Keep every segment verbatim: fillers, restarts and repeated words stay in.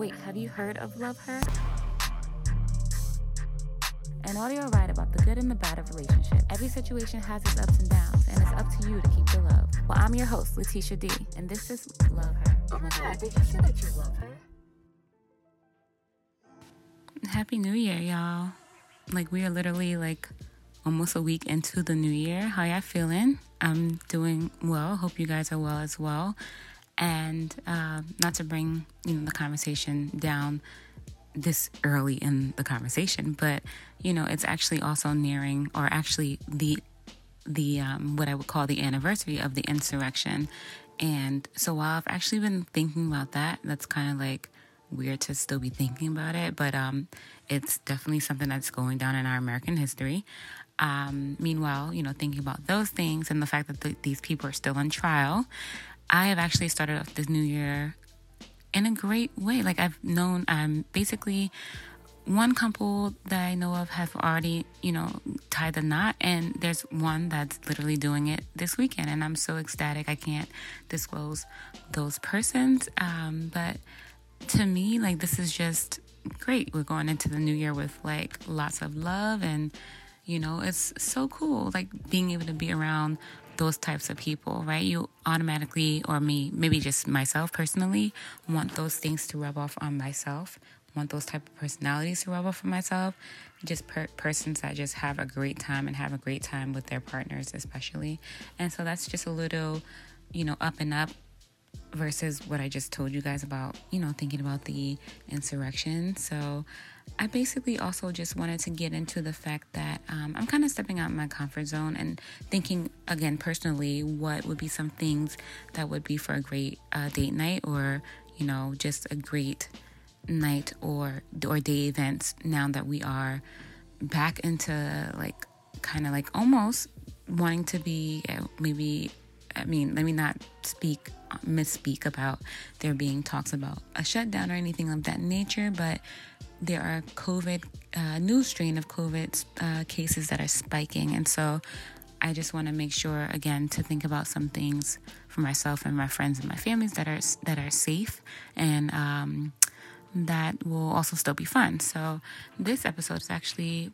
Wait, have you heard of Love Her? An audio ride about the good and the bad of relationship. Every situation has its ups and downs, and it's up to you to keep the love. Well, I'm your host, Letitia D., and this is Love Her. Oh my God, did you say that you love her? Happy New Year, y'all. Like, we are literally, like, almost a week into the new year. How y'all feeling? I'm doing well. Hope you guys are well as well. And uh, not to bring, you know, the conversation down this early in the conversation, but, you know, it's actually also nearing, or actually the, the um, what I would call the anniversary of the insurrection. And so while I've actually been thinking about that, that's kind of like weird to still be thinking about it, but um, it's definitely something that's going down in our American history. Um, meanwhile, you know, thinking about those things and the fact that th- these people are still on trial, I have actually started off this new year in a great way. Like, I've known, um, basically one couple that I know of have already, you know, tied the knot, and there's one that's literally doing it this weekend, and I'm so ecstatic. I can't disclose those persons, um, but to me, like, this is just great. We're going into the new year with, like, lots of love, and, you know, it's so cool, like, being able to be around those types of people, right? You automatically, or me, maybe just myself personally, want those things to rub off on myself, want those type of personalities to rub off on myself, just per- persons that just have a great time and have a great time with their partners especially. And so that's just a little, you know, up and up versus what I just told you guys about, you know, thinking about the insurrection. So I basically also just wanted to get into the fact that um, I'm kind of stepping out of my comfort zone and thinking, again, personally, what would be some things that would be for a great uh, date night, or, you know, just a great night or, or day events, now that we are back into, like, kind of like almost wanting to be uh, maybe, I mean, let me not speak, misspeak about there being talks about a shutdown or anything of that nature, but there are COVID, uh, new strain of COVID uh, cases that are spiking. And so I just want to make sure, again, to think about some things for myself and my friends and my families that are, that are safe, and um, that will also still be fun. So this episode is actually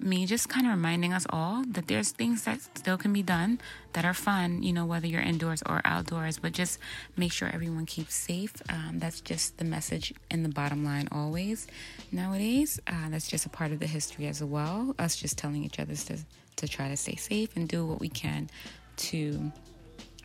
me just kind of reminding us all that there's things that still can be done that are fun, you know, whether you're indoors or outdoors, but just make sure everyone keeps safe. Um, that's just the message in the bottom line always nowadays. Uh, that's just a part of the history as well, us just telling each other to, to try to stay safe and do what we can to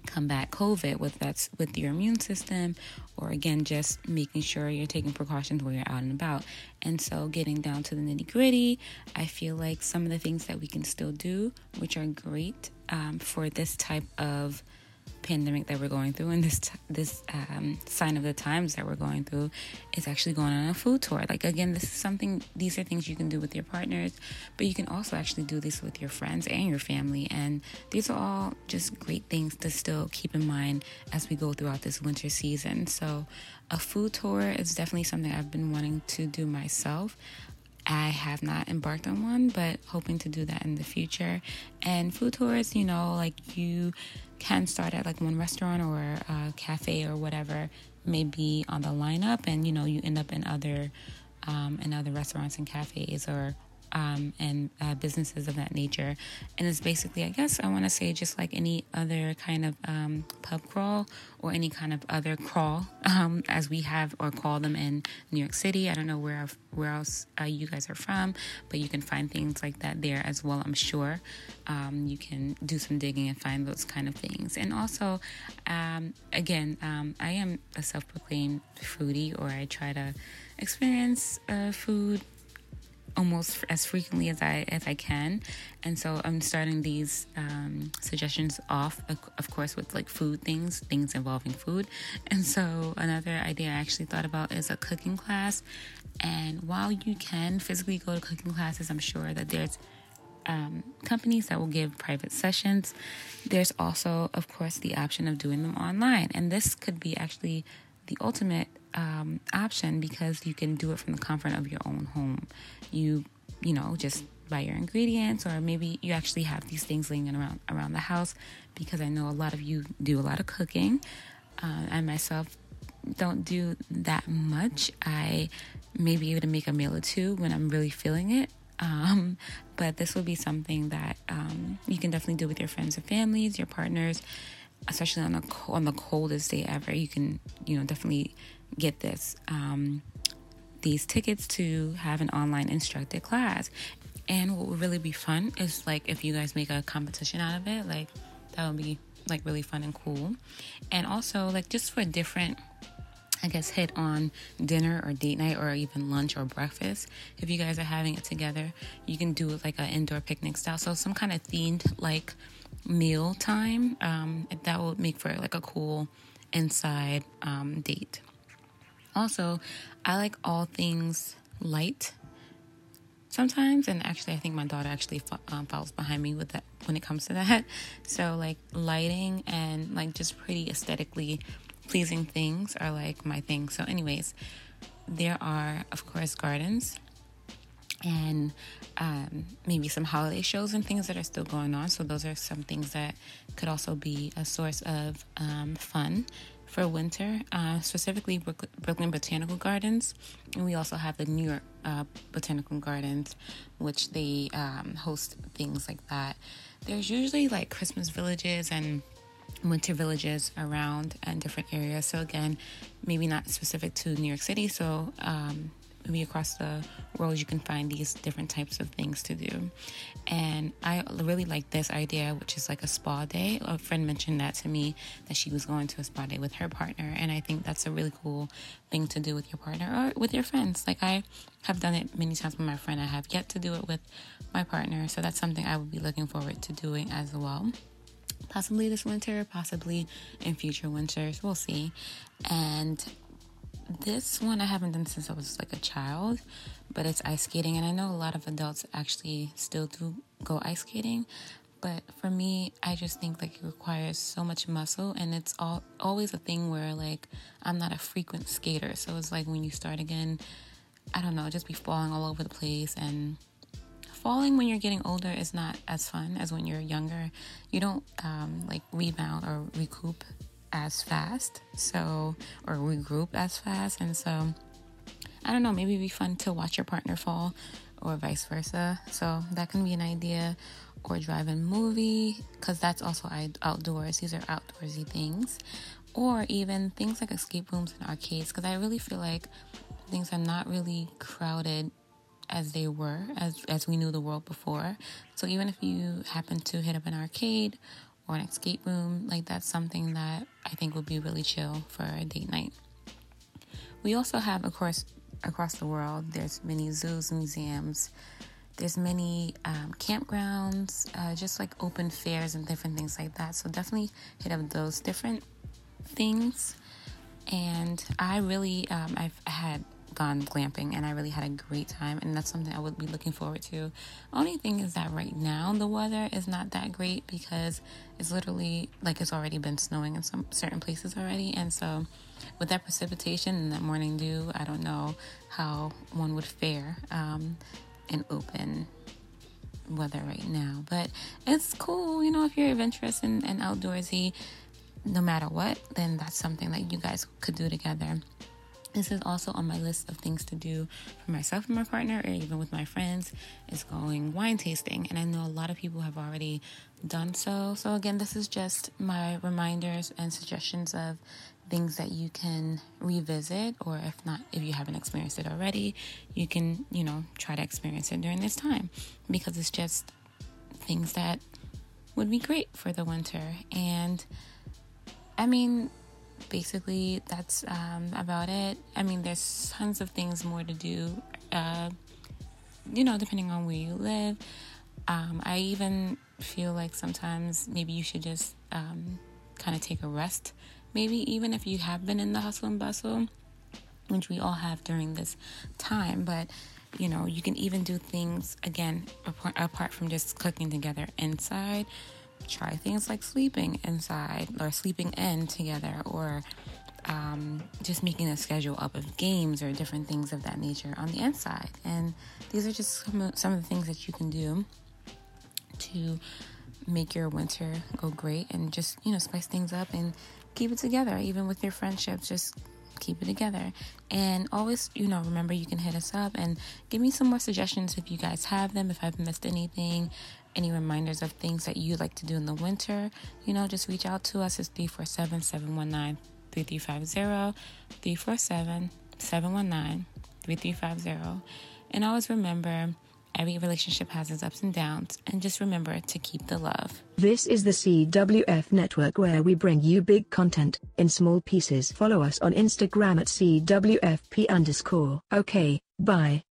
combat COVID, whether that's with your immune system, or, again, just making sure you're taking precautions when you're out and about. And so, getting down to the nitty gritty, I feel like some of the things that we can still do, which are great um, for this type of pandemic that we're going through, and this t- this um, sign of the times that we're going through, is actually going on a food tour. Like, again, this is something, these are things you can do with your partners, but you can also actually do this with your friends and your family. And these are all just great things to still keep in mind as we go throughout this winter season. So a food tour is definitely something I've been wanting to do myself. I have not embarked on one, but hoping to do that in the future. And food tours, you know, like, you can start at, like, one restaurant or a cafe or whatever may be on the lineup, and, you know, you end up in other um, in other restaurants and cafes, or um, and uh, businesses of that nature. And it's basically, I guess I want to say, just like any other kind of um, pub crawl, or any kind of other crawl, um, as we have or call them in New York City. I don't know where where else uh, you guys are from, but you can find things like that there as well, I'm sure. Um, you can do some digging and find those kind of things. And also, um, again, um, I am a self-proclaimed foodie, or I try to experience uh, food almost as frequently as I as I can. And so I'm starting these um, suggestions off, of course, with, like, food things, things involving food. And so another idea I actually thought about is a cooking class. And while you can physically go to cooking classes, I'm sure that there's um, companies that will give private sessions. There's also, of course, the option of doing them online. And this could be actually the ultimate Um, option, because you can do it from the comfort of your own home. You, you know, just buy your ingredients, or maybe you actually have these things laying around around the house, because I know a lot of you do a lot of cooking. Uh, I myself don't do that much. I may be able to make a meal or two when I'm really feeling it. Um, but this will be something that um, you can definitely do with your friends and families, your partners, especially on the on the coldest day ever. You can, you know, definitely get this um, these tickets to have an online instructor class. And what would really be fun is, like, if you guys make a competition out of it, like, that would be, like, really fun and cool. And also, like, just for different, I guess, hit on dinner or date night or even lunch or breakfast, if you guys are having it together, you can do, like, an indoor picnic style. So some kind of themed, like, meal time, um, that would make for, like, a cool inside um, date. Also, I like all things light sometimes, and actually I think my daughter actually fo- um, follows behind me with that when it comes to that. So, like, lighting and, like, just pretty aesthetically pleasing things are, like, my thing. So anyways, there are, of course, gardens and um, maybe some holiday shows and things that are still going on. So those are some things that could also be a source of um, fun for winter, uh, specifically Brooklyn Botanical Gardens. And we also have the New York uh, Botanical Gardens, which they um, host things like that. There's usually, like, Christmas villages and winter villages around in different areas. So again, maybe not specific to New York City. So um, maybe across the world, you can find these different types of things to do. And I really like this idea, which is, like, a spa day. A friend mentioned that to me, that she was going to a spa day with her partner, and I think that's a really cool thing to do with your partner or with your friends. Like, I have done it many times with my friend. I have yet to do it with my partner, so that's something I would be looking forward to doing as well. Possibly this winter, possibly in future winters, we'll see. And this one I haven't done since I was, like, a child, but it's ice skating, and I know a lot of adults actually still do go ice skating, but for me, I just think, like, it requires so much muscle, and it's all always a thing where, like, I'm not a frequent skater, so it's like when you start again, I don't know, just be falling all over the place. And falling when you're getting older is not as fun as when you're younger. You don't um, like rebound or recoup as fast, so, or regroup as fast, and so I don't know, maybe it'd be fun to watch your partner fall or vice versa, so that can be an idea. Or drive-in movie, because that's also outdoors. These are outdoorsy things. Or even things like escape rooms and arcades, because I really feel like things are not really crowded as they were as as we knew the world before. So even if you happen to hit up an arcade or an escape room, like, that's something that I think would be really chill for a date night. We also have, of course, across the world, there's many zoos, museums, there's many um, campgrounds, uh, just, like, open fairs and different things like that. So definitely hit up those different things. And I really, um, I've had gone glamping, and I really had a great time, and that's something I would be looking forward to. Only thing is that right now the weather is not that great, because it's literally, like, it's already been snowing in some certain places already, and so with that precipitation and that morning dew, I don't know how one would fare um, in open weather right now. But it's cool, you know, if you're adventurous and, and outdoorsy, no matter what, then that's something that you guys could do together. This is also on my list of things to do for myself and my partner, or even with my friends, is going wine tasting. And I know a lot of people have already done so. So again, this is just my reminders and suggestions of things that you can revisit, or if not, if you haven't experienced it already, you can, you know, try to experience it during this time, because it's just things that would be great for the winter. And I mean, basically that's um about it. I mean, there's tons of things more to do, uh you know, depending on where you live. um I even feel like sometimes maybe you should just um kind of take a rest, maybe even if you have been in the hustle and bustle, which we all have during this time. But you know, you can even do things again apart, apart from just cooking together inside. Try things like sleeping inside or sleeping in together, or um, just making a schedule up of games or different things of that nature on the inside. And these are just some of, some of the things that you can do to make your winter go great, and just, you know, spice things up and keep it together, even with your friendships. Just keep it together. And always, you know, remember you can hit us up and give me some more suggestions if you guys have them, if I've missed anything, any reminders of things that you like to do in the winter. You know, just reach out to us. It's three four seven, seven one nine, three three five zero, three four seven, seven one nine, three three five zero. And always remember, every relationship has its ups and downs, and just remember to keep the love. This is the C W F Network, where we bring you big content in small pieces. Follow us on Instagram at C W F P underscore. Okay, bye.